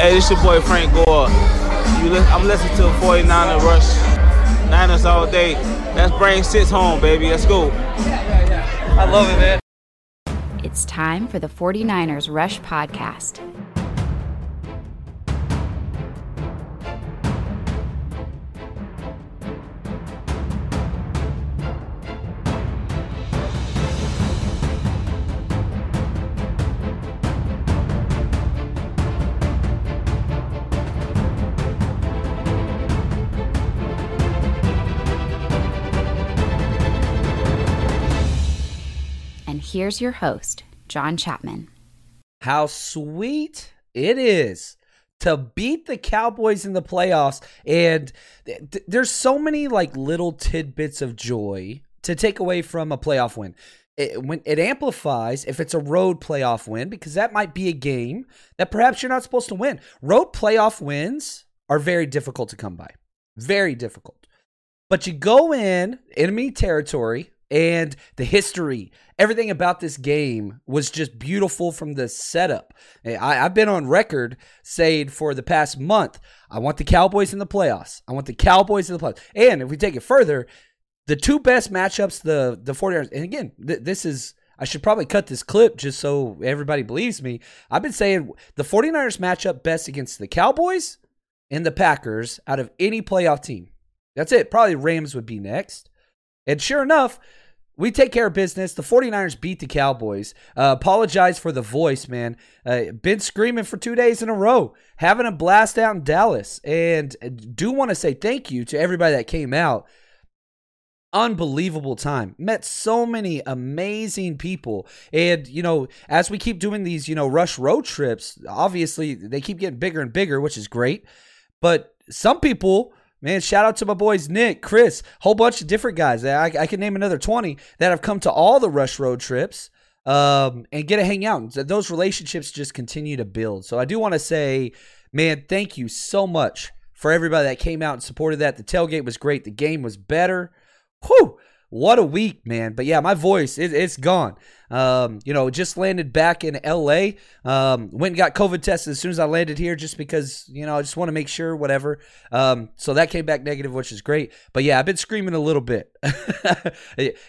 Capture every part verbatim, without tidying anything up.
Hey, this your boy Frank Gore. You li- I'm listening to forty-niners Rush, Niners all day. Let's bring six home, baby. Let's go. Yeah, yeah, yeah. I love it, man. It's time for the forty-niners Rush podcast. Here's your host, John Chapman. How sweet it is to beat the Cowboys in the playoffs. And th- there's so many like little tidbits of joy to take away from a playoff win. It, when it amplifies if it's a road playoff win, because that might be a game that perhaps you're not supposed to win. Road playoff wins are very difficult to come by. Very difficult. But you go in enemy territory, and the history, everything about this game was just beautiful from the setup. I, I've been on record saying for the past month, I want the Cowboys in the playoffs. I want the Cowboys in the playoffs. And if we take it further, the two best matchups, the, the forty-niners, and again, th- this is, I should probably cut this clip just so everybody believes me. I've been saying the forty-niners matchup best against the Cowboys and the Packers out of any playoff team. That's it. Probably Rams would be next. And sure enough, we take care of business. The forty-niners beat the Cowboys. Uh, apologize for the voice, man. Uh, been screaming for two days in a row. Having a blast out in Dallas. And do want to say thank you to everybody that came out. Unbelievable time. Met so many amazing people. And, you know, as we keep doing these, you know, Rush road trips, obviously they keep getting bigger and bigger, which is great. But some people... Man, shout out to my boys Nick, Chris, whole bunch of different guys. I, I can name another twenty that have come to all the Rush road trips um, and get to hang out. Those relationships just continue to build. So I do want to say, man, thank you so much for everybody that came out and supported that. The tailgate was great. The game was better. Whew, what a week, man. But yeah, my voice, it, it's gone. Um, you know, just landed back in L A. Um, went and got COVID tested as soon as I landed here just because, you know, I just want to make sure, whatever. Um, so that came back negative, which is great. But yeah, I've been screaming a little bit.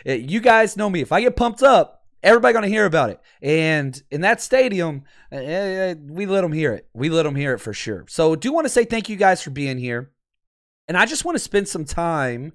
You guys know me. If I get pumped up, everybody going to hear about it. And in that stadium, eh, we let them hear it. We let them hear it for sure. So do want to say thank you guys for being here. And I just want to spend some time.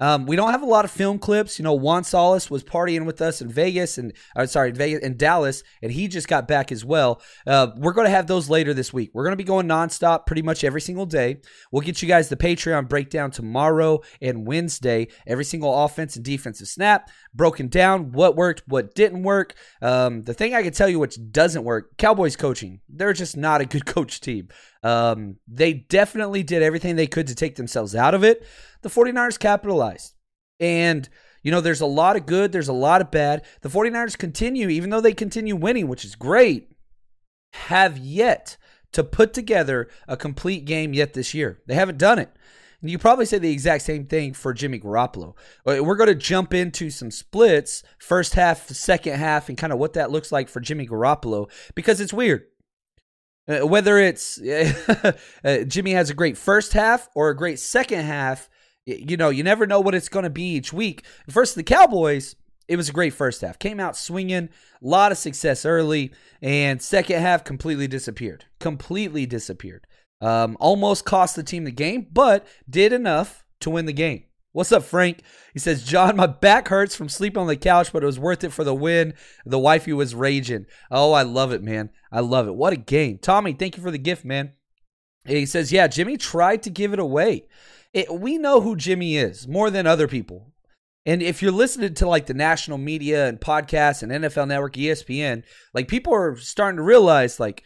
Um, we don't have a lot of film clips. You know, Juan Solis was partying with us in Vegas and, or sorry, Vegas and Dallas, and he just got back as well. Uh, we're going to have those later this week. We're going to be going nonstop pretty much every single day. We'll get you guys the Patreon breakdown tomorrow and Wednesday. Every single offense and defensive snap, broken down, what worked, what didn't work. Um, the thing I can tell you which doesn't work, Cowboys coaching. They're just not a good coach team. Um, they definitely did everything they could to take themselves out of it. The forty-niners capitalized. And, You know, there's a lot of good. There's a lot of bad. The 49ers continue, even though they continue winning, which is great, have yet to put together a complete game yet this year. They haven't done it. And you probably say the exact same thing for Jimmy Garoppolo. We're going to jump into some splits, first half, second half, and kind of what that looks like for Jimmy Garoppolo, because it's weird. Uh, whether it's uh, Jimmy has a great first half or a great second half, you know, you never know what it's going to be each week. First, the Cowboys, it was a great first half. Came out swinging, a lot of success early, and second half completely disappeared. Completely disappeared. Um, almost cost the team the game, but did enough to win the game. What's up, Frank? He says, John, my back hurts from sleeping on the couch, but it was worth it for the win. The wifey was raging. Oh, I love it, man. I love it. What a game. Tommy, thank you for the gift, man. And he says, yeah, Jimmy tried to give it away. It, we know who Jimmy is more than other people. And if you're listening to like the national media and podcasts and N F L Network, E S P N, like people are starting to realize like,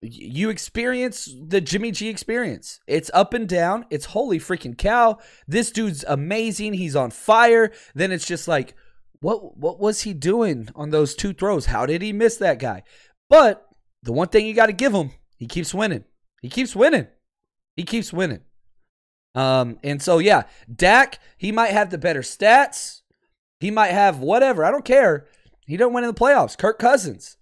you experience the Jimmy G experience. It's up and down. It's holy freaking cow. This dude's amazing. He's on fire. Then it's just like, what what was he doing on those two throws? How did he miss that guy? But the one thing you got to give him, he keeps winning. He keeps winning. He keeps winning. Um, and so, yeah, Dak, he might have the better stats. He might have whatever. I don't care. He don't win in the playoffs. Kirk Cousins.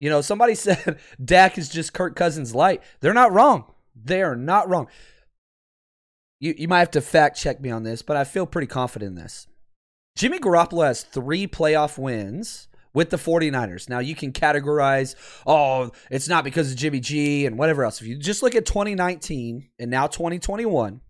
You know, somebody said Dak is just Kirk Cousins light. They're not wrong. They are not wrong. You you might have to fact check me on this, but I feel pretty confident in this. Jimmy Garoppolo has three playoff wins with the 49ers. Now, you can categorize, oh, it's not because of Jimmy G and whatever else. If you just look at twenty nineteen and now twenty twenty-one,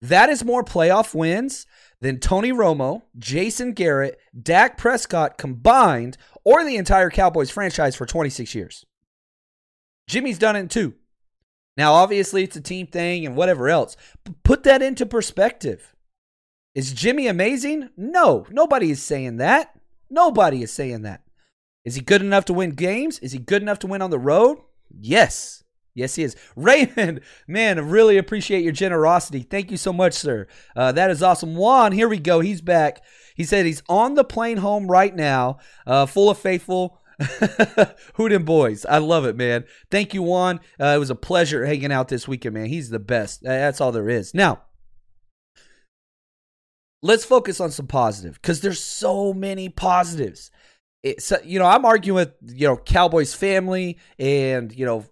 that is more playoff wins than Tony Romo, Jason Garrett, Dak Prescott combined, or the entire Cowboys franchise for twenty-six years. Jimmy's done it in two. Now, obviously, it's a team thing and whatever else. But put that into perspective. Is Jimmy amazing? No, nobody is saying that. Nobody is saying that. Is he good enough to win games? Is he good enough to win on the road? Yes. Yes, he is. Raymond, man, I really appreciate your generosity. Thank you so much, sir. Uh, that is awesome. Juan, here we go. He's back. He said he's on the plane home right now, uh, full of faithful Hooten boys. I love it, man. Thank you, Juan. Uh, it was a pleasure hanging out this weekend, man. He's the best. That's all there is. Now, let's focus on some positive because there's so many positives. It's, you know, I'm arguing with, you know, Cowboys family and, you know,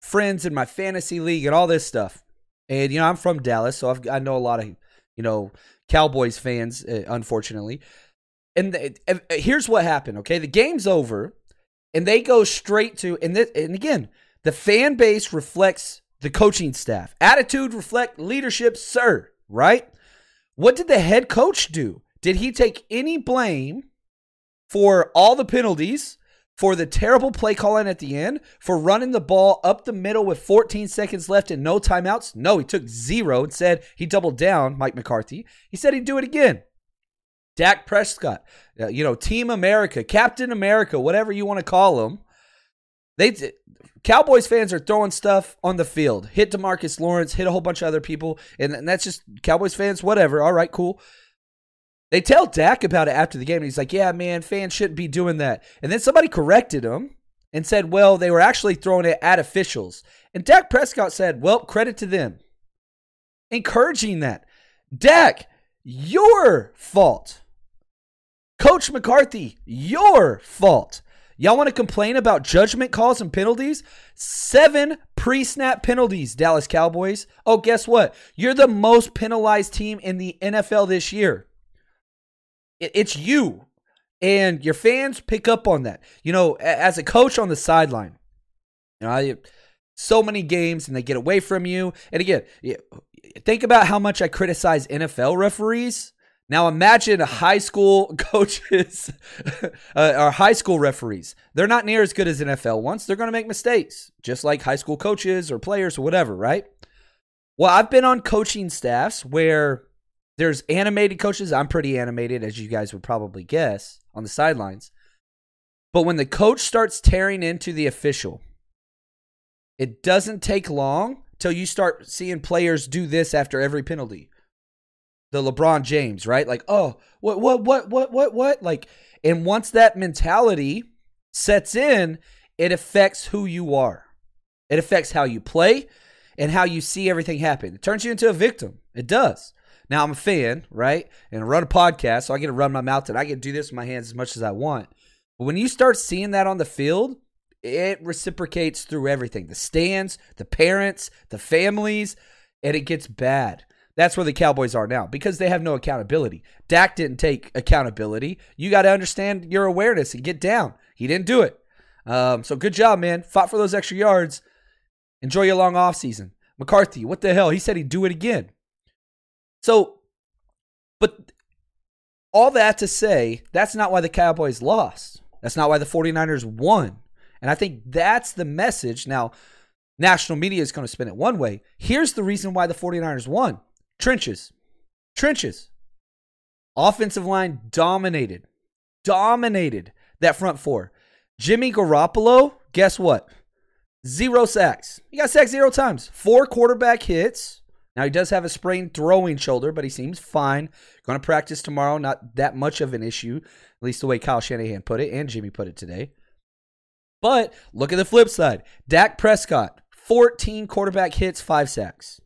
friends in my fantasy league and all this stuff. And, you know, I'm from Dallas, so I've, I know a lot of, you know, Cowboys fans, uh, unfortunately. And the, uh, here's what happened, okay? The game's over, and they go straight to, and, th- and again, the fan base reflects the coaching staff. Attitude reflects leadership, sir, right? What did the head coach do? Did he take any blame for all the penalties, for the terrible play calling at the end, for running the ball up the middle with fourteen seconds left and no timeouts? No, he took zero and said he doubled down, Mike McCarthy. He said he'd do it again. Dak Prescott, uh, you know, Team America, Captain America, whatever you want to call him. They, t- Cowboys fans are throwing stuff on the field. Hit DeMarcus Lawrence, hit a whole bunch of other people, and, and that's just Cowboys fans, whatever. All right, cool. They tell Dak about it after the game, and he's like, yeah, man, fans shouldn't be doing that. And then somebody corrected him and said, well, they were actually throwing it at officials. And Dak Prescott said, well, credit to them. Encouraging that. Dak, your fault. Coach McCarthy, your fault. Y'all want to complain about judgment calls and penalties? Seven pre-snap penalties, Dallas Cowboys. Oh, guess what? You're the most penalized team in the N F L this year. It's you, and your fans pick up on that. You know, as a coach on the sideline, you know, I, so many games, and they get away from you. And again, think about how much I criticize N F L referees. Now imagine high school coaches uh, or high school referees. They're not near as good as N F L ones. They're going to make mistakes, just like high school coaches or players or whatever, right? Well, I've been on coaching staffs where there's animated coaches. I'm pretty animated, as you guys would probably guess, on the sidelines. But when the coach starts tearing into the official, it doesn't take long till you start seeing players do this after every penalty. the LeBron James, right? Like, oh, what, what, what, what, what, what? Like, and once that mentality sets in, it affects who you are. It affects how you play and how you see everything happen. It turns you into a victim. It does. Now, I'm a fan, right? And I run a podcast, so I get to run my mouth and I get to do this with my hands as much as I want. But when you start seeing that on the field, it reciprocates through everything. The stands, the parents, the families, and it gets bad. That's where the Cowboys are now because they have no accountability. Dak didn't take accountability. You got to understand your awareness and get down. He didn't do it. Um, so good job, man. Fought for those extra yards. Enjoy your long offseason. McCarthy, what the hell? He said he'd do it again. So, but all that to say, that's not why the Cowboys lost. That's not why the 49ers won. And I think that's the message. Now, national media is going to spin it one way. Here's the reason why the 49ers won. Trenches. Trenches. Offensive line dominated. Dominated that front four. Jimmy Garoppolo, guess what? Zero sacks. He got sacked zero times. Four quarterback hits. Now, he does have a sprained throwing shoulder, but he seems fine. Going to practice tomorrow. Not that much of an issue, at least the way Kyle Shanahan put it and Jimmy put it today. But look at the flip side. Dak Prescott, fourteen quarterback hits, five sacks.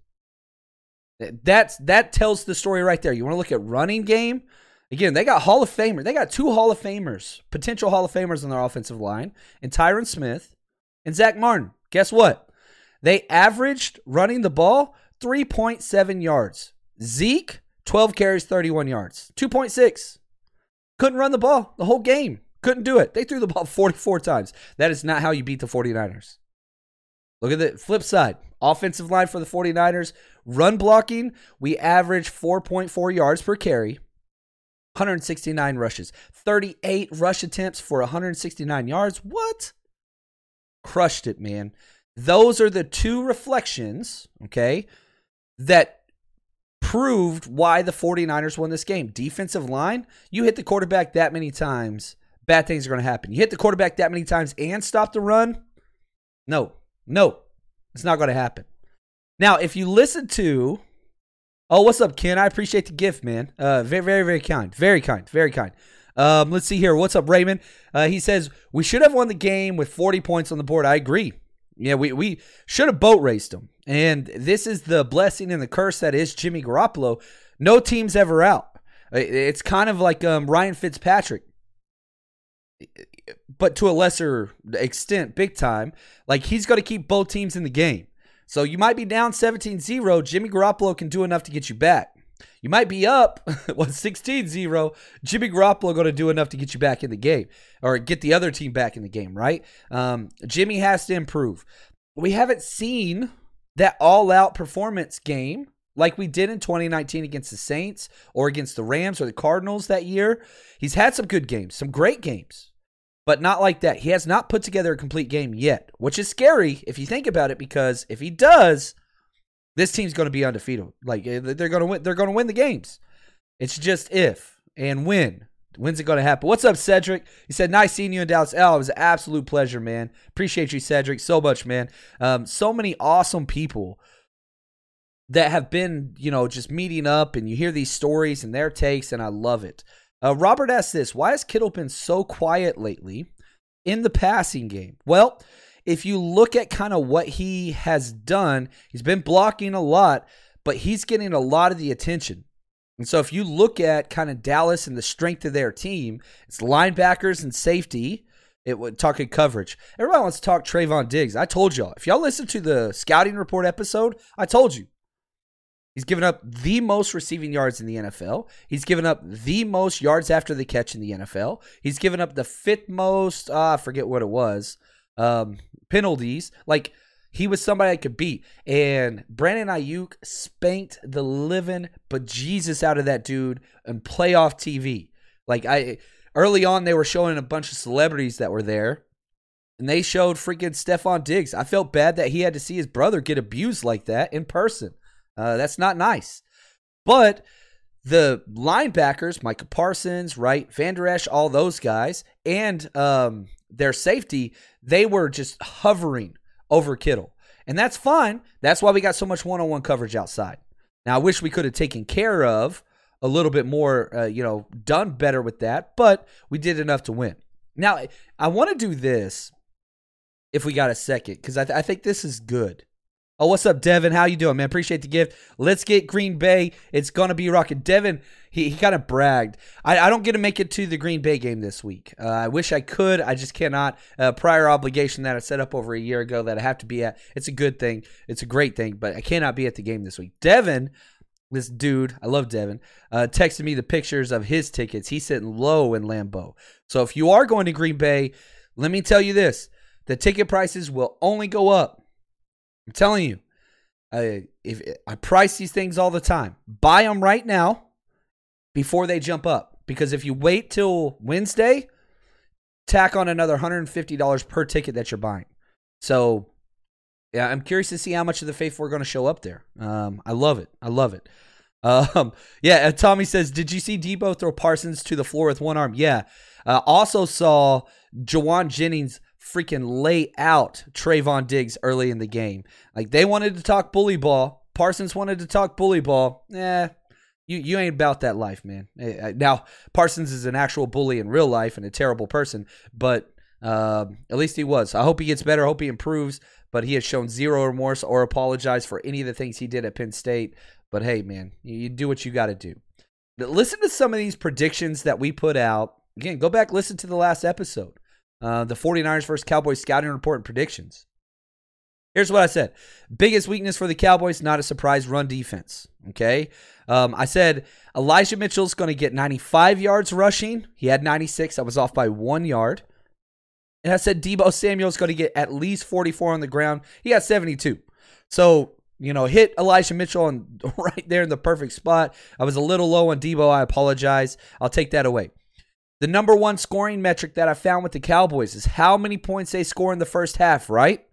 That's, that tells the story right there. You want to look at running game? Again, they got Hall of Famers. They got two Hall of Famers, potential Hall of Famers on their offensive line, and Tyron Smith and Zach Martin. Guess what? They averaged running the ball three point seven yards. Zeke, twelve carries, thirty-one yards. two point six. Couldn't run the ball the whole game. Couldn't do it. They threw the ball forty-four times. That is not how you beat the 49ers. Look at the flip side. Offensive line for the 49ers. Run blocking, we average four point four yards per carry. one hundred sixty-nine rushes. thirty-eight rush attempts for one hundred sixty-nine yards. What? Crushed it, man. Those are the two reflections, okay, that proved why the 49ers won this game. Defensive line, you hit the quarterback that many times, bad things are going to happen. You hit the quarterback that many times and stop the run? No, no, it's not going to happen. Now, if you listen to, oh, what's up, Ken? I appreciate the gift, man. Uh, very, very, very kind, very kind, very kind. Um, let's see here. What's up, Raymond? Uh, he says, we should have won the game with forty points on the board. I agree. Yeah, we, we should have boat raced them. And this is the blessing and the curse that is Jimmy Garoppolo. No team's ever out. It's kind of like um, Ryan Fitzpatrick, but to a lesser extent, big time. Like, he's going to keep both teams in the game. So you might be down seventeen zero. Jimmy Garoppolo can do enough to get you back. You might be up sixteen zero. Jimmy Garoppolo going to do enough to get you back in the game or get the other team back in the game, right? Um, Jimmy has to improve. We haven't seen that all-out performance game like we did in twenty nineteen against the Saints or against the Rams or the Cardinals that year. He's had some good games, some great games, but not like that. He has not put together a complete game yet, which is scary if you think about it, because if he does, this team's going to be undefeated. Like, they're going to win. They're going to win the games. It's just if and when. When's it going to happen? What's up, Cedric? He said, "Nice seeing you in Dallas." Oh, it was an absolute pleasure, man. Appreciate you, Cedric, so much, man. Um, so many awesome people that have been, you know, just meeting up, and you hear these stories and their takes, and I love it. Uh, Robert asked this: why has Kittle been so quiet lately in the passing game? Well, if you look at kind of what he has done, he's been blocking a lot, but he's getting a lot of the attention. And so if you look at kind of Dallas and the strength of their team, it's linebackers and safety. It would talk in coverage. Everybody wants to talk Trayvon Diggs. I told y'all, if y'all listen to the scouting report episode, I told you he's given up the most receiving yards in the N F L. He's given up the most yards after the catch in the N F L. He's given up the fifth most, uh, I forget what it was, um, penalties. Like, he was somebody I could beat. And Brandon Ayuk spanked the living bejesus out of that dude on playoff T V. Like, I early on, they were showing a bunch of celebrities that were there, and they showed freaking Stephon Diggs. I felt bad that he had to see his brother get abused like that in person. Uh, that's not nice. But the linebackers, Micah Parsons, right, Van Der Esch, all those guys, and um, their safety, they were just hovering over Kittle. And that's fine. That's why we got so much one-on-one coverage outside. Now, I wish we could have taken care of a little bit more, uh, you know, done better with that, but we did enough to win. Now, I want to do this if we got a second, because I, th- I think this is good. Oh, what's up, Devin? How you doing, man? Appreciate the gift. Let's get Green Bay. It's going to be rocking. Devin, he, he kind of bragged. I, I don't get to make it to the Green Bay game this week. Uh, I wish I could. I just cannot. Uh, prior obligation that I set up over a year ago that I have to be at. It's a good thing. It's a great thing, but I cannot be at the game this week. Devin, this dude, I love Devin, uh, texted me the pictures of his tickets. He's sitting low in Lambeau. So if you are going to Green Bay, let me tell you this. The ticket prices will only go up. I'm telling you, I, if, I price these things all the time. Buy them right now before they jump up. Because if you wait till Wednesday, tack on another one hundred fifty dollars per ticket that you're buying. So, yeah, I'm curious to see how much of the faithful are going to show up there. Um, I love it. I love it. Um, yeah, Tommy says, did you see Debo throw Parsons to the floor with one arm? Yeah. Uh, also saw Jawan Jennings freaking lay out Trayvon Diggs early in the game. Like, they wanted to talk bully ball. Parsons wanted to talk bully ball. Eh, you, you ain't about that life, man. Now, Parsons is an actual bully in real life and a terrible person, but uh, at least he was. I hope he gets better. I hope he improves, but he has shown zero remorse or apologized for any of the things he did at Penn State. But hey, man, you do what you got to do. But listen to some of these predictions that we put out. Again, go back, listen to the last episode. Uh, the forty-niners versus Cowboys scouting report and predictions. Here's what I said. Biggest weakness for the Cowboys, not a surprise, run defense. Okay. Um, I said Elijah Mitchell's going to get ninety-five yards rushing. He had ninety-six. I was off by one yard. And I said Debo Samuel's going to get at least forty-four on the ground. He got seventy-two. So, you know, hit Elijah Mitchell on, right there in the perfect spot. I was a little low on Debo. I apologize. I'll take that away. The number one scoring metric that I found with the Cowboys is how many points they score in the first half, right?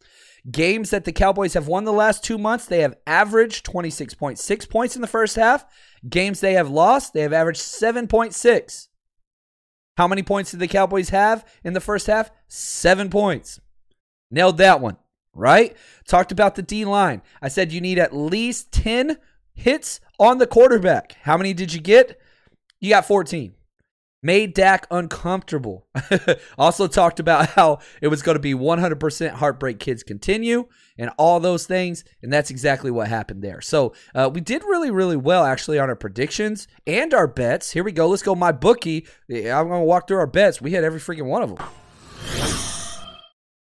Games that the Cowboys have won the last two months, they have averaged twenty-six point six points in the first half. Games they have lost, they have averaged seven point six. How many points did the Cowboys have in the first half? Seven points. Nailed that one, right? Talked about the D-line. I said you need at least ten hits on the quarterback. How many did you get? You got fourteen. Made Dak uncomfortable. Also talked about how it was going to be one hundred percent heartbreak kids continue and all those things, and that's exactly what happened there. So uh, we did really, really well, actually, on our predictions and our bets. Here we go. Let's go MyBookie. I'm going to walk through our bets. We had every freaking one of them.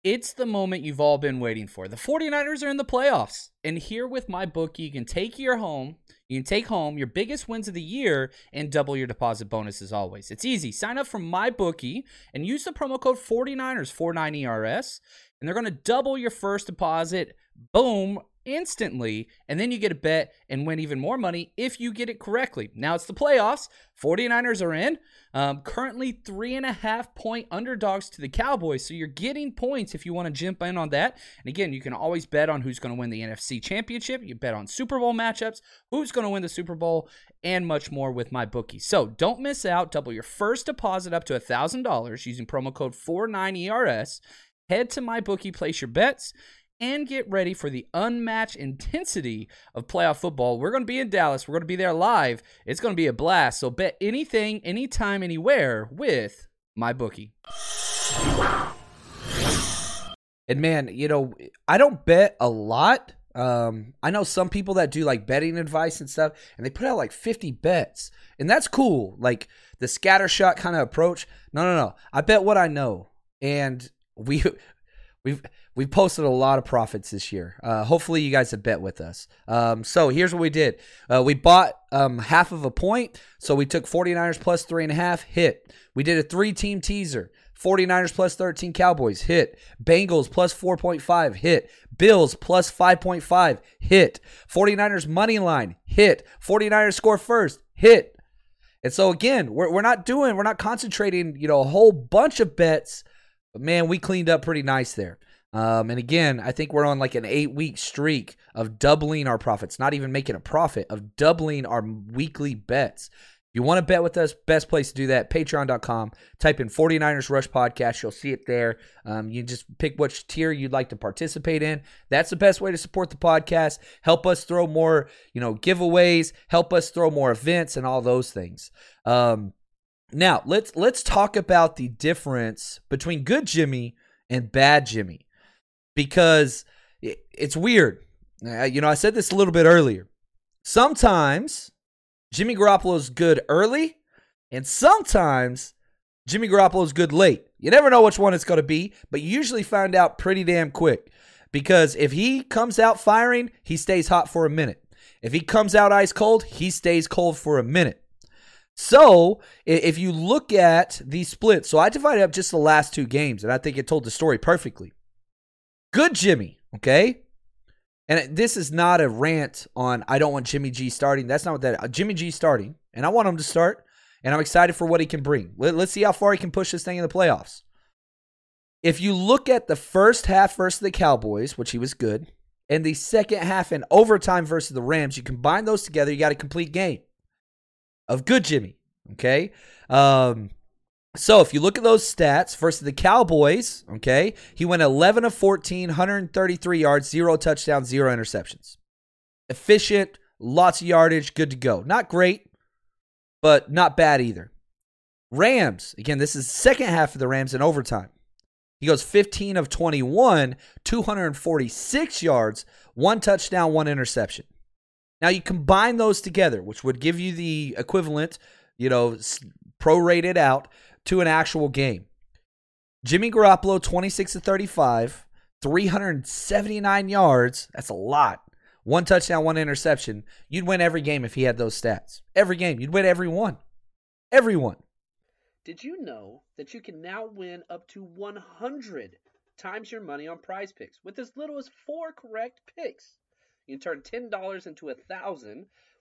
It's the moment you've all been waiting for. The forty-niners are in the playoffs, and here with MyBookie, you can take your home. You can take home your biggest wins of the year and double your deposit bonus as always. It's easy. Sign up for MyBookie and use the promo code forty-niners, forty-nine E R S, and they're going to double your first deposit, boom, instantly, and then you get a bet and win even more money if you get it correctly. Now it's the playoffs. forty-niners are in. Um, currently three and a half point underdogs to the Cowboys, so you're getting points if you want to jump in on that. And again, you can always bet on who's going to win the N F C Championship. You bet on Super Bowl matchups, who's going to win the Super Bowl, and much more with MyBookie. So don't miss out. Double your first deposit up to one thousand dollars using promo code forty-nine E R S. Head to MyBookie, place your bets, and get ready for the unmatched intensity of playoff football. We're going to be in Dallas. We're going to be there live. It's going to be a blast. So bet anything, anytime, anywhere with MyBookie. And man, you know, I don't bet a lot. Um, I know some people that do like betting advice and stuff, and they put out like fifty bets, and that's cool. Like the scattershot kind of approach. No, no, no. I bet what I know. And we, we've, We've posted a lot of profits this year. Uh, hopefully, you guys have bet with us. Um, so here's what we did. Uh, we bought um, half of a point. So we took forty-niners plus three and a half, hit. We did a three-team teaser. forty-niners plus thirteen, Cowboys, hit. Bengals plus four point five, hit. Bills plus five point five, hit. forty-niners money line, hit. forty-niners score first, hit. And so again, we're, we're not doing, we're not concentrating, you know, a whole bunch of bets. But man, we cleaned up pretty nice there. Um, and again, I think we're on like an eight-week streak of doubling our profits, not even making a profit, of doubling our weekly bets. You want to bet with us? Best place to do that, patreon dot com. Type in forty-niners Rush Podcast. You'll see it there. Um, you just pick which tier you'd like to participate in. That's the best way to support the podcast. Help us throw more, you know, giveaways. Help us throw more events and all those things. Um, now, let's let's talk about the difference between good Jimmy and bad Jimmy, because it, it's weird. Uh, you know, I said this a little bit earlier. Sometimes Jimmy Garoppolo's good early, and sometimes Jimmy Garoppolo's good late. You never know which one it's going to be, but you usually find out pretty damn quick, because if he comes out firing, he stays hot for a minute. If he comes out ice cold, he stays cold for a minute. So if you look at the splits, so I divided up just the last two games, and I think it told the story perfectly. Good Jimmy, okay? And this is not a rant on I don't want Jimmy G starting. That's not what that is. Jimmy G starting, and I want him to start, and I'm excited for what he can bring. Let, let's see how far he can push this thing in the playoffs. If you look at the first half versus the Cowboys, which he was good, and the second half in overtime versus the Rams, you combine those together, you got a complete game of good Jimmy, okay? Um, so if you look at those stats versus the Cowboys, okay, he went eleven of fourteen, one hundred thirty-three yards, zero touchdowns, zero interceptions. Efficient, lots of yardage, good to go. Not great, but not bad either. Rams, again, this is the second half of the Rams in overtime. He goes fifteen of twenty-one, two hundred forty-six yards, one touchdown, one interception. Now you combine those together, which would give you the equivalent, you know, prorated out to an actual game. Jimmy Garoppolo, twenty-six of thirty-five, three hundred seventy-nine yards. That's a lot. One touchdown, one interception. You'd win every game if he had those stats. Every game. You'd win every one. Every one. Did you know that you can now win up to one hundred times your money on Prize Picks with as little as four correct picks? You can turn ten dollars into one thousand dollars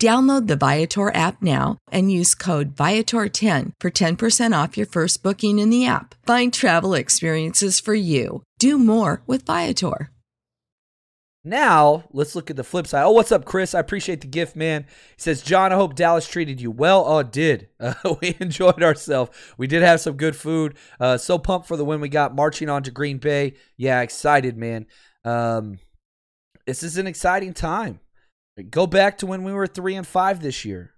Download the Viator app now and use code Viator ten for ten percent off your first booking in the app. Find travel experiences for you. Do more with Viator. Now, let's look at the flip side. Oh, what's up, Chris? I appreciate the gift, man. He says, John, I hope Dallas treated you well. Oh, it did. Uh, we enjoyed ourselves. We did have some good food. Uh, so pumped for the win we got marching on to Green Bay. Yeah, excited, man. Um, this is an exciting time. Go back to when we were three and five this year.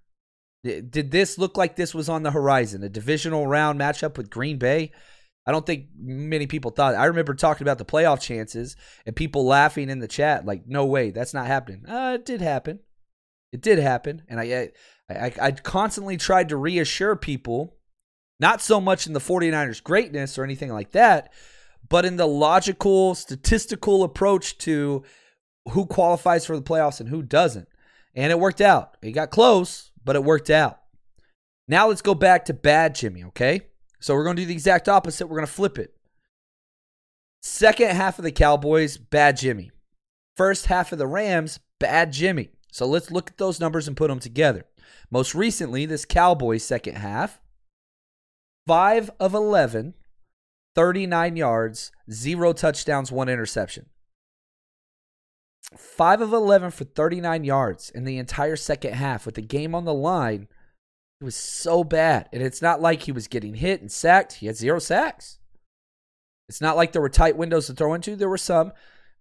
Did this look like this was on the horizon? A divisional round matchup with Green Bay? I don't think many people thought. I remember talking about the playoff chances and people laughing in the chat like, no way, that's not happening. Uh, it did happen. It did happen. And I, I, I constantly tried to reassure people, not so much in the 49ers' greatness or anything like that, but in the logical, statistical approach to who qualifies for the playoffs and who doesn't. And it worked out. It got close, but it worked out. Now let's go back to bad Jimmy, okay? So we're going to do the exact opposite. We're going to flip it. Second half of the Cowboys, bad Jimmy. First half of the Rams, bad Jimmy. So let's look at those numbers and put them together. Most recently, this Cowboys second half, five of eleven, thirty-nine yards, zero touchdowns, one interception. five of eleven for thirty-nine yards in the entire second half with the game on the line. It was so bad. And it's not like he was getting hit and sacked. He had zero sacks. It's not like there were tight windows to throw into. There were some.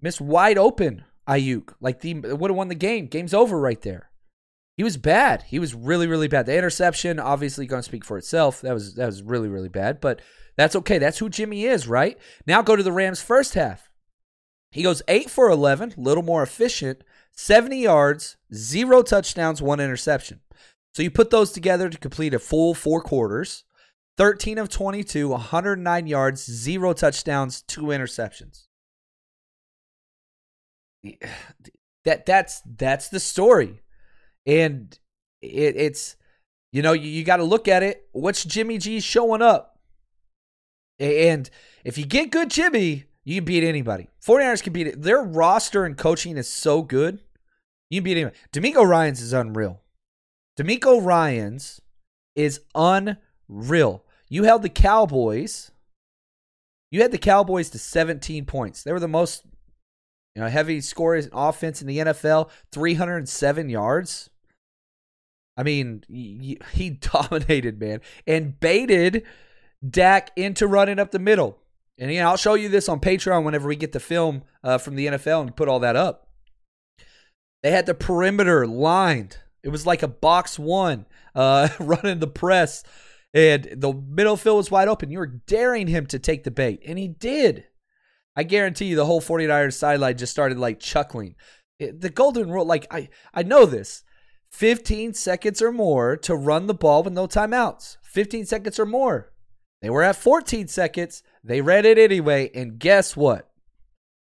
Missed wide open Ayuk. Like, the would have won the game. Game's over right there. He was bad. He was really, really bad. The interception, obviously, going to speak for itself. That was that was really, really bad. But that's okay. That's who Jimmy is, right? Now go to the Rams' first half. He goes eight for eleven, a little more efficient, seventy yards, zero touchdowns, one interception. So you put those together to complete a full four quarters, thirteen of twenty-two, one hundred nine yards, zero touchdowns, two interceptions. That that's that's the story. And it, it's, you know, you, you got to look at it. What's Jimmy G showing up? And if you get good Jimmy, you can beat anybody. 49ers can beat it. Their roster and coaching is so good. You can beat anybody. D'Amico Ryans is unreal. D'Amico Ryans is unreal. You held the Cowboys. You had the Cowboys to seventeen points. They were the most, you know, heavy scorers in offense in the N F L, three hundred seven yards. I mean, he, he dominated, man, and baited Dak into running up the middle. And, you know, I'll show you this on Patreon whenever we get the film uh, from the N F L and put all that up. They had the perimeter lined. It was like a box one uh, running the press, and the middle field was wide open. You were daring him to take the bait, and he did. I guarantee you the whole 49ers sideline just started, like, chuckling. It, the golden rule, like, I, I know this. fifteen seconds or more to run the ball with no timeouts. fifteen seconds or more. They were at fourteen seconds. They read it anyway, and guess what?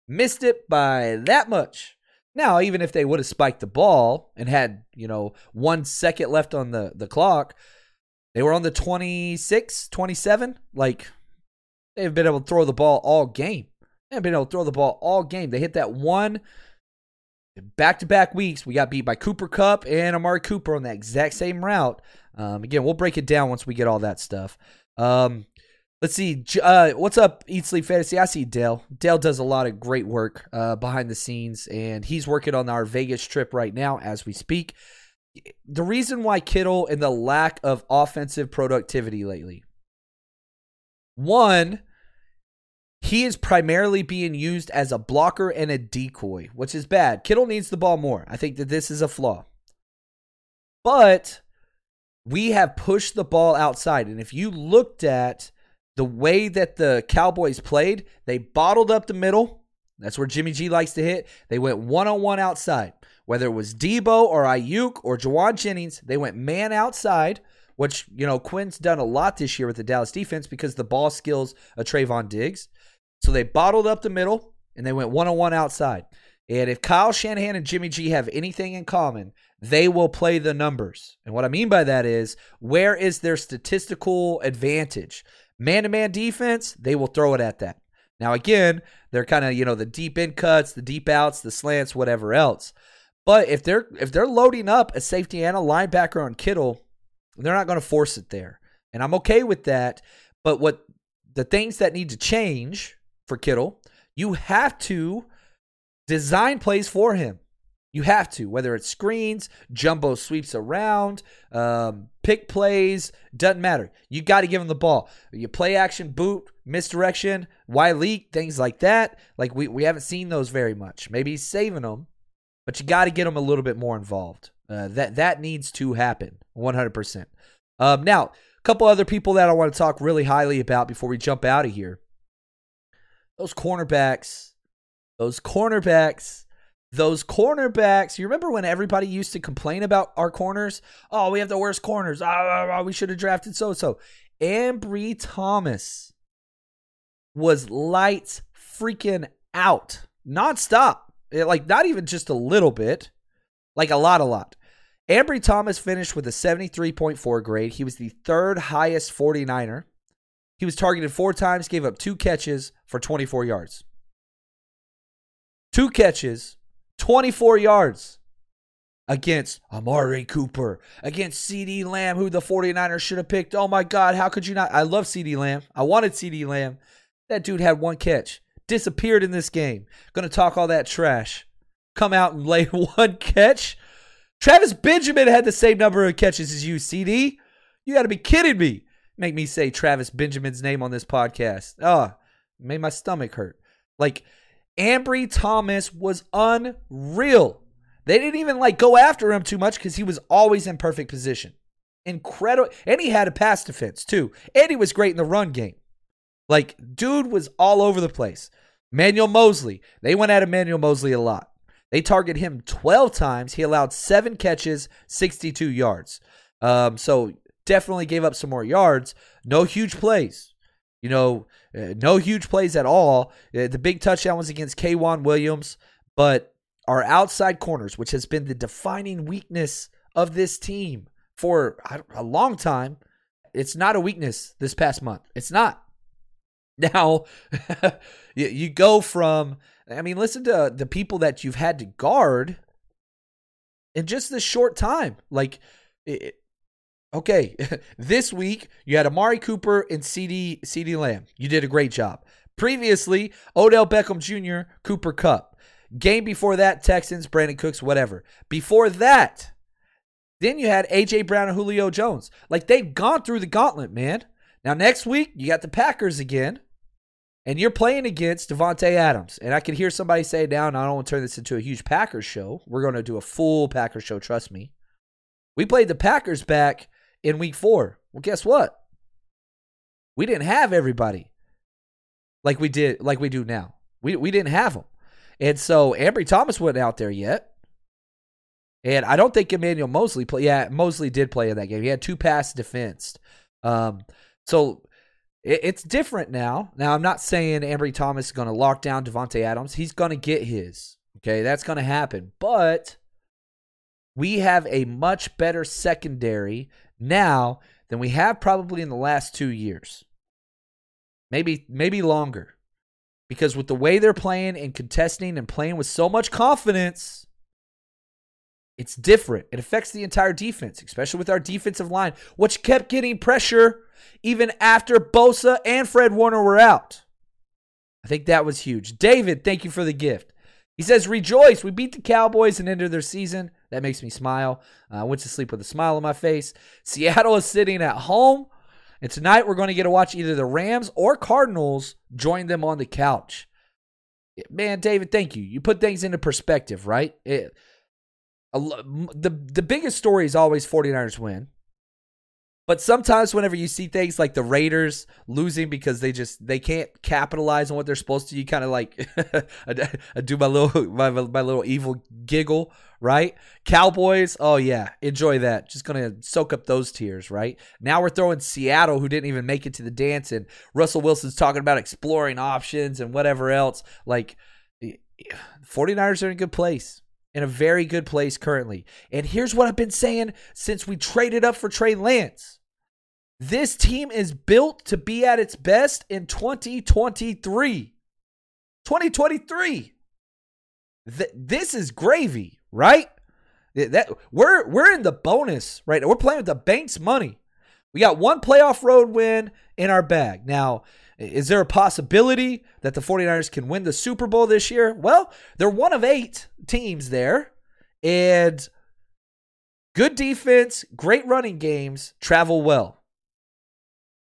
Missed it by that much. Now, even if they would have spiked the ball and had, you know, one second left on the, the clock, they were on the twenty-six, twenty-seven. Like, they've been able to throw the ball all game. They've been able to throw the ball all game. They hit that one back-to-back weeks. We got beat by Cooper Kupp and Amari Cooper on that exact same route. Um, again, we'll break it down once we get all that stuff. Um, Let's see. Uh, what's up, Eat Sleep Fantasy? I see Dale. Dale does a lot of great work uh, behind the scenes, and he's working on our Vegas trip right now as we speak. The reason why Kittle and the lack of offensive productivity lately. One, he is primarily being used as a blocker and a decoy, which is bad. Kittle needs the ball more. I think that this is a flaw. But we have pushed the ball outside, and if you looked at the way that the Cowboys played, they bottled up the middle. That's where Jimmy G likes to hit. They went one-on-one outside. Whether it was Debo or Ayuk or Jawan Jennings, they went man outside, which, you know, Quinn's done a lot this year with the Dallas defense because the ball skills of Trayvon Diggs. So they bottled up the middle, and they went one-on-one outside. And if Kyle Shanahan and Jimmy G have anything in common, they will play the numbers. And what I mean by that is, where is their statistical advantage? Man-to-man defense, they will throw it at that. Now, again, they're kind of, you know, the deep in cuts, the deep outs, the slants, whatever else. But if they're if they're loading up a safety and a linebacker on Kittle, they're not going to force it there. And I'm okay with that. But what the things that need to change for Kittle, you have to design plays for him. You have to, whether it's screens, jumbo sweeps around, um, pick plays, doesn't matter. You got to give him the ball. You play action, boot, misdirection, wide leak, things like that. Like, we, we haven't seen those very much. Maybe he's saving them, but you got to get him a little bit more involved. Uh, that, that needs to happen, one hundred percent. Um, now, a couple other people that I want to talk really highly about before we jump out of here. Those cornerbacks, those cornerbacks. Those cornerbacks, you remember when everybody used to complain about our corners? Oh, we have the worst corners. Oh, we should have drafted so-so. Ambry Thomas was lights freaking out. Nonstop. It, like, not even just a little bit. Like, a lot, a lot. Ambry Thomas finished with a seventy-three point four grade. He was the third highest 49er. He was targeted four times, gave up two catches for twenty-four yards. Two catches, twenty-four yards against Amari Cooper, against CeeDee Lamb, who the 49ers should have picked. Oh, my God, how could you not? I love CeeDee Lamb. I wanted CeeDee Lamb. That dude had one catch. Disappeared in this game. Going to talk all that trash. Come out and lay one catch. Travis Benjamin had the same number of catches as you, CeeDee. You got to be kidding me. Make me say Travis Benjamin's name on this podcast. Oh, made my stomach hurt. Like, Ambry Thomas was unreal. They didn't even, like, go after him too much because he was always in perfect position. Incredible. And he had a pass defense, too. And he was great in the run game. Like, dude was all over the place. Emmanuel Moseley. They went at Emmanuel Moseley a lot. They targeted him twelve times. He allowed seven catches, sixty-two yards. Um, so definitely gave up some more yards. No huge plays. You know, uh, no huge plays at all. Uh, the big touchdown was against K'Wan Williams. But our outside corners, which has been the defining weakness of this team for a long time, it's not a weakness this past month. It's not. Now, you, you go from, I mean, listen to the people that you've had to guard in just this short time. Like, it, okay, this week you had Amari Cooper and CeeDee, CeeDee Lamb. You did a great job. Previously, Odell Beckham Junior, Cooper Kupp. Game before that, Texans, Brandon Cooks, whatever. Before that, then you had A J. Brown and Julio Jones. Like, they've gone through the gauntlet, man. Now, next week, you got the Packers again. And you're playing against Devontae Adams. And I can hear somebody say, now, no, I don't want to turn this into a huge Packers show. We're going to do a full Packers show, trust me. We played the Packers back in week four. Well, guess what? We didn't have everybody like we did, like we do now. We we didn't have them. And so Ambry Thomas wasn't out there yet. And I don't think Emmanuel Moseley played. Yeah, Moseley did play in that game. He had two pass defensed. Um, so... It's different now. Now, I'm not saying Ambry Thomas is going to lock down Devontae Adams. He's going to get his. Okay, that's going to happen. But we have a much better secondary now than we have probably in the last two years. Maybe, maybe longer. Because with the way they're playing and contesting and playing with so much confidence, it's different. It affects the entire defense, especially with our defensive line, which kept getting pressure even after Bosa and Fred Warner were out. I think that was huge. David, thank you for the gift. He says, rejoice, we beat the Cowboys and ended their season. That makes me smile. I uh, went to sleep with a smile on my face. Seattle is sitting at home, and tonight we're going to get to watch either the Rams or Cardinals join them on the couch. Man, David, thank you. You put things into perspective, right? It, a, the, the biggest story is always 49ers win. But sometimes whenever you see things like the Raiders losing because they just they can't capitalize on what they're supposed to, you kind of like I do my little my, my little evil giggle, right? Cowboys, oh yeah, enjoy that. Just gonna soak up those tears, right? Now we're throwing Seattle, who didn't even make it to the dance, and Russell Wilson's talking about exploring options and whatever else. Like, 49ers are in a good place. In a very good place currently. And here's what I've been saying since we traded up for Trey Lance. This team is built to be at its best in twenty twenty-three. twenty twenty-three. Th- this is gravy, right? That, we're, we're in the bonus right now. We're playing with the bank's money. We got one playoff road win in our bag. Now, is there a possibility that the 49ers can win the Super Bowl this year? Well, they're one of eight teams there. And good defense, great running games, travel well.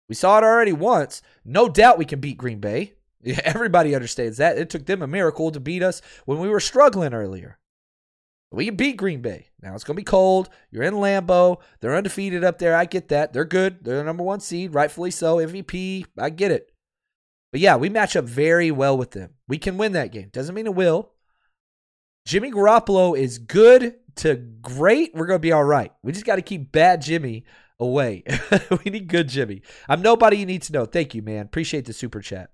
We saw it already once. No doubt we can beat Green Bay. Everybody understands that. It took them a miracle to beat us when we were struggling earlier. We can beat Green Bay. Now it's going to be cold. You're in Lambeau. They're undefeated up there. I get that. They're good. They're the number one seed, rightfully so. M V P. I get it. But yeah, we match up very well with them. We can win that game. Doesn't mean it will. Jimmy Garoppolo is good to great. We're going to be all right. We just got to keep bad Jimmy away. We need good Jimmy. I'm nobody you need to know. Thank you, man. Appreciate the super chat.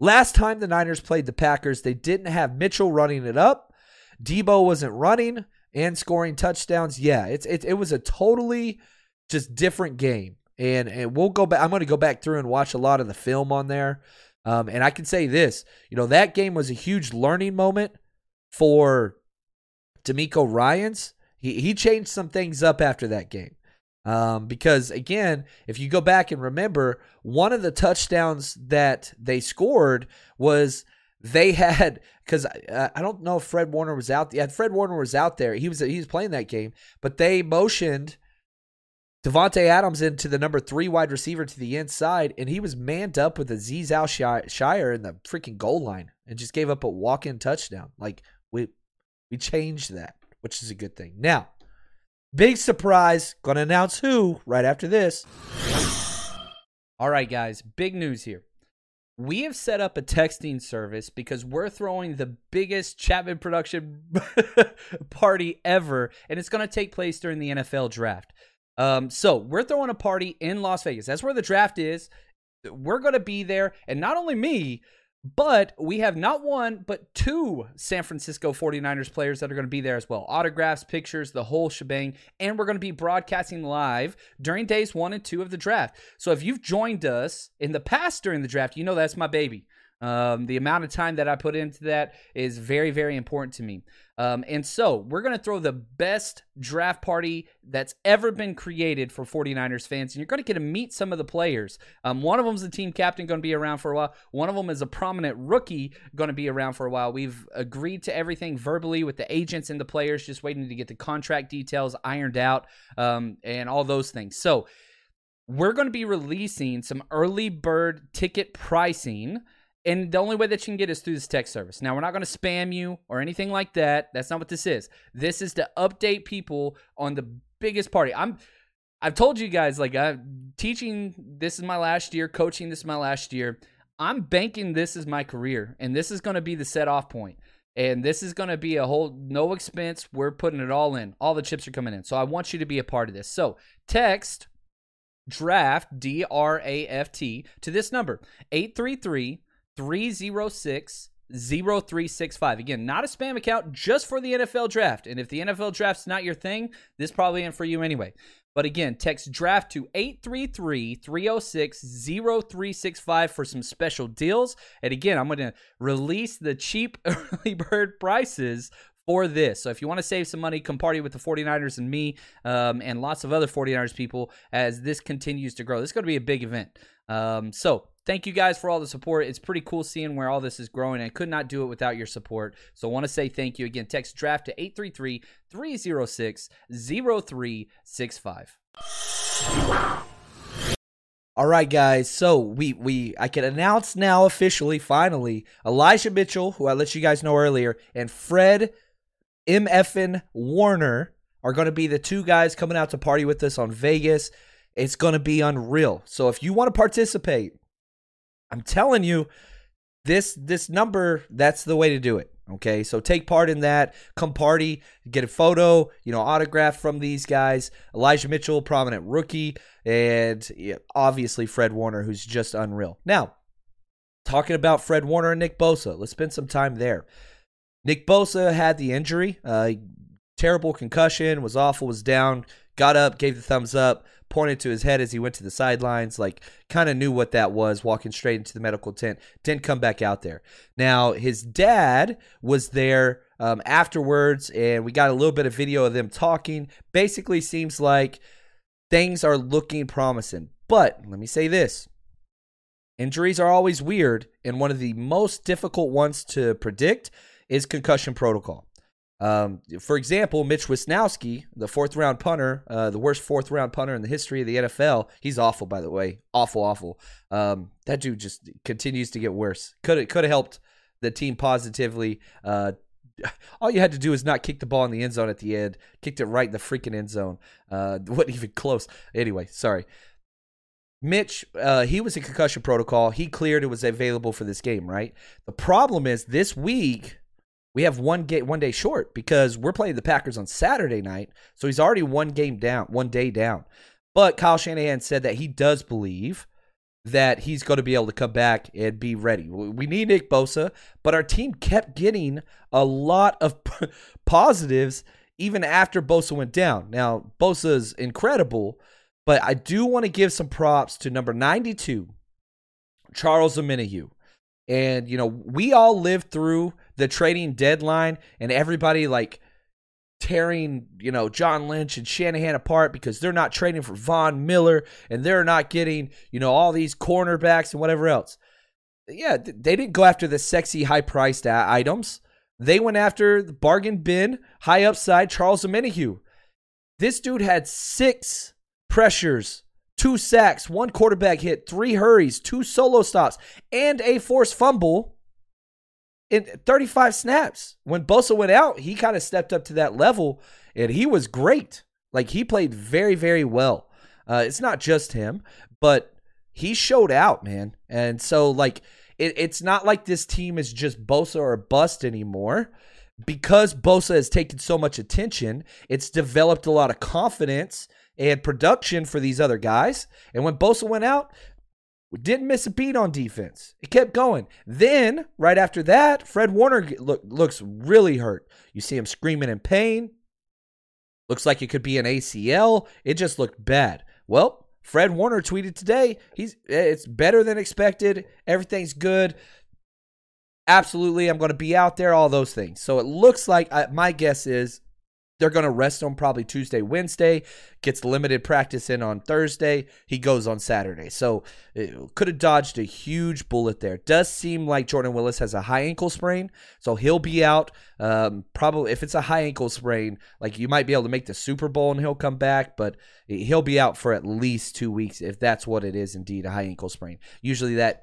Last time the Niners played the Packers, they didn't have Mitchell running it up. Debo wasn't running and scoring touchdowns. Yeah, it's it, it was a totally just different game. And and we'll go back. I'm going to go back through and watch a lot of the film on there. Um, and I can say this, you know, that game was a huge learning moment for D'Amico Ryans. He he changed some things up after that game. Um, because again, if you go back and remember, one of the touchdowns that they scored was they had, because I, I don't know if Fred Warner was out. Yeah, Fred Warner was out there. He was he was playing that game, but they motioned Devontae Adams into the number three wide receiver to the inside, and he was manned up with Azeez Al-Shire in the freaking goal line, and just gave up a walk-in touchdown. Like we we changed that, which is a good thing. Now, big surprise. Going to announce who right after this. All right, guys. Big news here. We have set up a texting service because we're throwing the biggest Chapman production party ever, and it's going to take place during the N F L draft. Um, so we're throwing a party in Las Vegas. That's where the draft is. We're going to be there, and not only me, but we have not one, but two San Francisco 49ers players that are going to be there as well. Autographs, pictures, the whole shebang. And we're going to be broadcasting live during days one and two of the draft. So if you've joined us in the past during the draft, you know that's my baby. Um, the amount of time that I put into that is very, very important to me. Um, and so we're going to throw the best draft party that's ever been created for 49ers fans. And you're going to get to meet some of the players. Um, one of them is the team captain, going to be around for a while. One of them is a prominent rookie, going to be around for a while. We've agreed to everything verbally with the agents and the players, just waiting to get the contract details ironed out, um, and all those things. So we're going to be releasing some early bird ticket pricing. And the only way that you can get is through this text service. Now, we're not going to spam you or anything like that. That's not what this is. This is to update people on the biggest party. I'm, I've told you guys, like, I'm teaching, this is my last year. Coaching, this is my last year. I'm banking this is my career, and this is going to be the set-off point. And this is going to be a whole no expense. We're putting it all in. All the chips are coming in. So I want you to be a part of this. So text draft, D R A F T, to this number, eight three three, three oh six, oh three six five. Again, not a spam account, just for the N F L draft. And if the N F L draft's not your thing, this probably ain't for you anyway. But again, text draft to eight three three, three oh six, oh three six five for some special deals. And again, I'm going to release the cheap early bird prices for this. So if you want to save some money, come party with the 49ers and me, um, and lots of other 49ers people as this continues to grow. This is going to be a big event. Um, so thank you guys for all the support. It's pretty cool seeing where all this is growing. I could not do it without your support. So I want to say thank you again. Text draft to eight three three, three oh six, oh three six five. All right, guys. So we we I can announce now officially, finally, Elijah Mitchell, who I let you guys know earlier, and Fred MFin Warner are going to be the two guys coming out to party with us on Vegas. It's going to be unreal. So if you want to participate, I'm telling you, this this number, that's the way to do it, okay? So take part in that. Come party. Get a photo, you know, autograph from these guys. Elijah Mitchell, prominent rookie, and obviously Fred Warner, who's just unreal. Now, talking about Fred Warner and Nick Bosa, let's spend some time there. Nick Bosa had the injury, uh, terrible concussion, was awful, was down, got up, gave the thumbs up, pointed to his head as he went to the sidelines, like kind of knew what that was, walking straight into the medical tent, didn't come back out there. Now, his dad was there um, afterwards, and we got a little bit of video of them talking. Basically seems like things are looking promising. But let me say this. Injuries are always weird, and one of the most difficult ones to predict is concussion protocol. Um, for example, Mitch Wisnowski, the fourth round punter, uh, the worst fourth round punter in the history of the N F L. He's awful, by the way, awful, awful. Um, that dude just continues to get worse. Could have could have helped the team positively. Uh, all you had to do is not kick the ball in the end zone at the end. Kicked it right in the freaking end zone. Uh, wasn't even close. Anyway, sorry. Mitch, uh, he was in concussion protocol. He cleared. It was available for this game, right? The problem is this week, we have one game, one day short because we're playing the Packers on Saturday night, so he's already one game down, one day down. But Kyle Shanahan said that he does believe that he's going to be able to come back and be ready. We need Nick Bosa, but our team kept getting a lot of p- positives even after Bosa went down. Now, Bosa's incredible, But I do want to give some props to number ninety-two, Charles Omenihu. And, you know, we all lived through the trading deadline and everybody, like, tearing, you know, John Lynch and Shanahan apart because they're not trading for Von Miller and they're not getting, you know, all these cornerbacks and whatever else. Yeah, they didn't go after the sexy, high-priced items. They went after the bargain bin, high upside, Charles Omenihu. This dude had six pressures, two sacks, one quarterback hit, three hurries, two solo stops, and a forced fumble in thirty-five snaps. When Bosa went out, he kind of stepped up to that level, and he was great. Like, he played very, very well. Uh, it's not just him, but he showed out, man. And so, like, it, it's not like this team is just Bosa or bust anymore. Because Bosa has taken so much attention, it's developed a lot of confidence and production for these other guys. And when Bosa went out, we didn't miss a beat on defense. It kept going. Then, right after that, Fred Warner look, looks really hurt. You see him screaming in pain. Looks like it could be an A C L. It just looked bad. Well, Fred Warner tweeted today, he's it's better than expected. Everything's good. Absolutely, I'm going to be out there, all those things. So it looks like, I, my guess is, they're going to rest him probably Tuesday, Wednesday, gets limited practice in on Thursday. He goes on Saturday. So it could have dodged a huge bullet there. Does seem like Jordan Willis has a high ankle sprain, so he'll be out. Um, probably if it's a high ankle sprain, like you might be able to make the Super Bowl and he'll come back, but he'll be out for at least two weeks if that's what it is indeed, a high ankle sprain. Usually that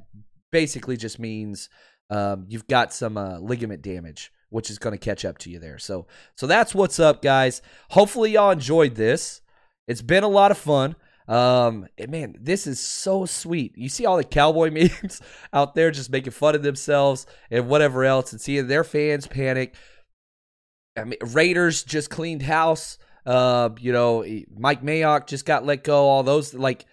basically just means um, you've got some uh, ligament damage, which is going to catch up to you there. So so that's what's up, guys. Hopefully y'all enjoyed this. It's been a lot of fun. Um, and man, this is so sweet. You see all the Cowboy memes out there just making fun of themselves and whatever else and seeing their fans panic. I mean, Raiders just cleaned house. Uh, you know, Mike Mayock just got let go. All those, like,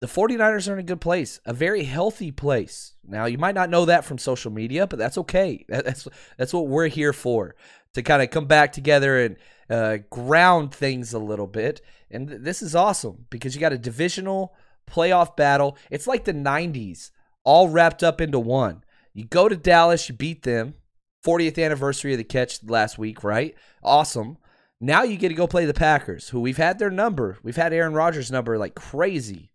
the 49ers are in a good place, a very healthy place. Now, you might not know that from social media, but that's okay. That's that's what we're here for, to kind of come back together and uh, ground things a little bit. And th- this is awesome because you got a divisional playoff battle. It's like the nineties all wrapped up into one. You go to Dallas, you beat them. fortieth anniversary of the catch last week, right? Awesome. Now you get to go play the Packers, who we've had their number. We've had Aaron Rodgers' number like crazy.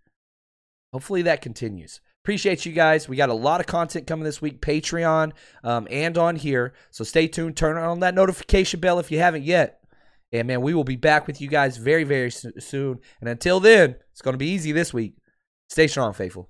Hopefully that continues. Appreciate you guys. We got a lot of content coming this week, Patreon um, and on here. So stay tuned. Turn on that notification bell if you haven't yet. And, man, we will be back with you guys very, very soon. And until then, it's going to be easy this week. Stay strong, faithful.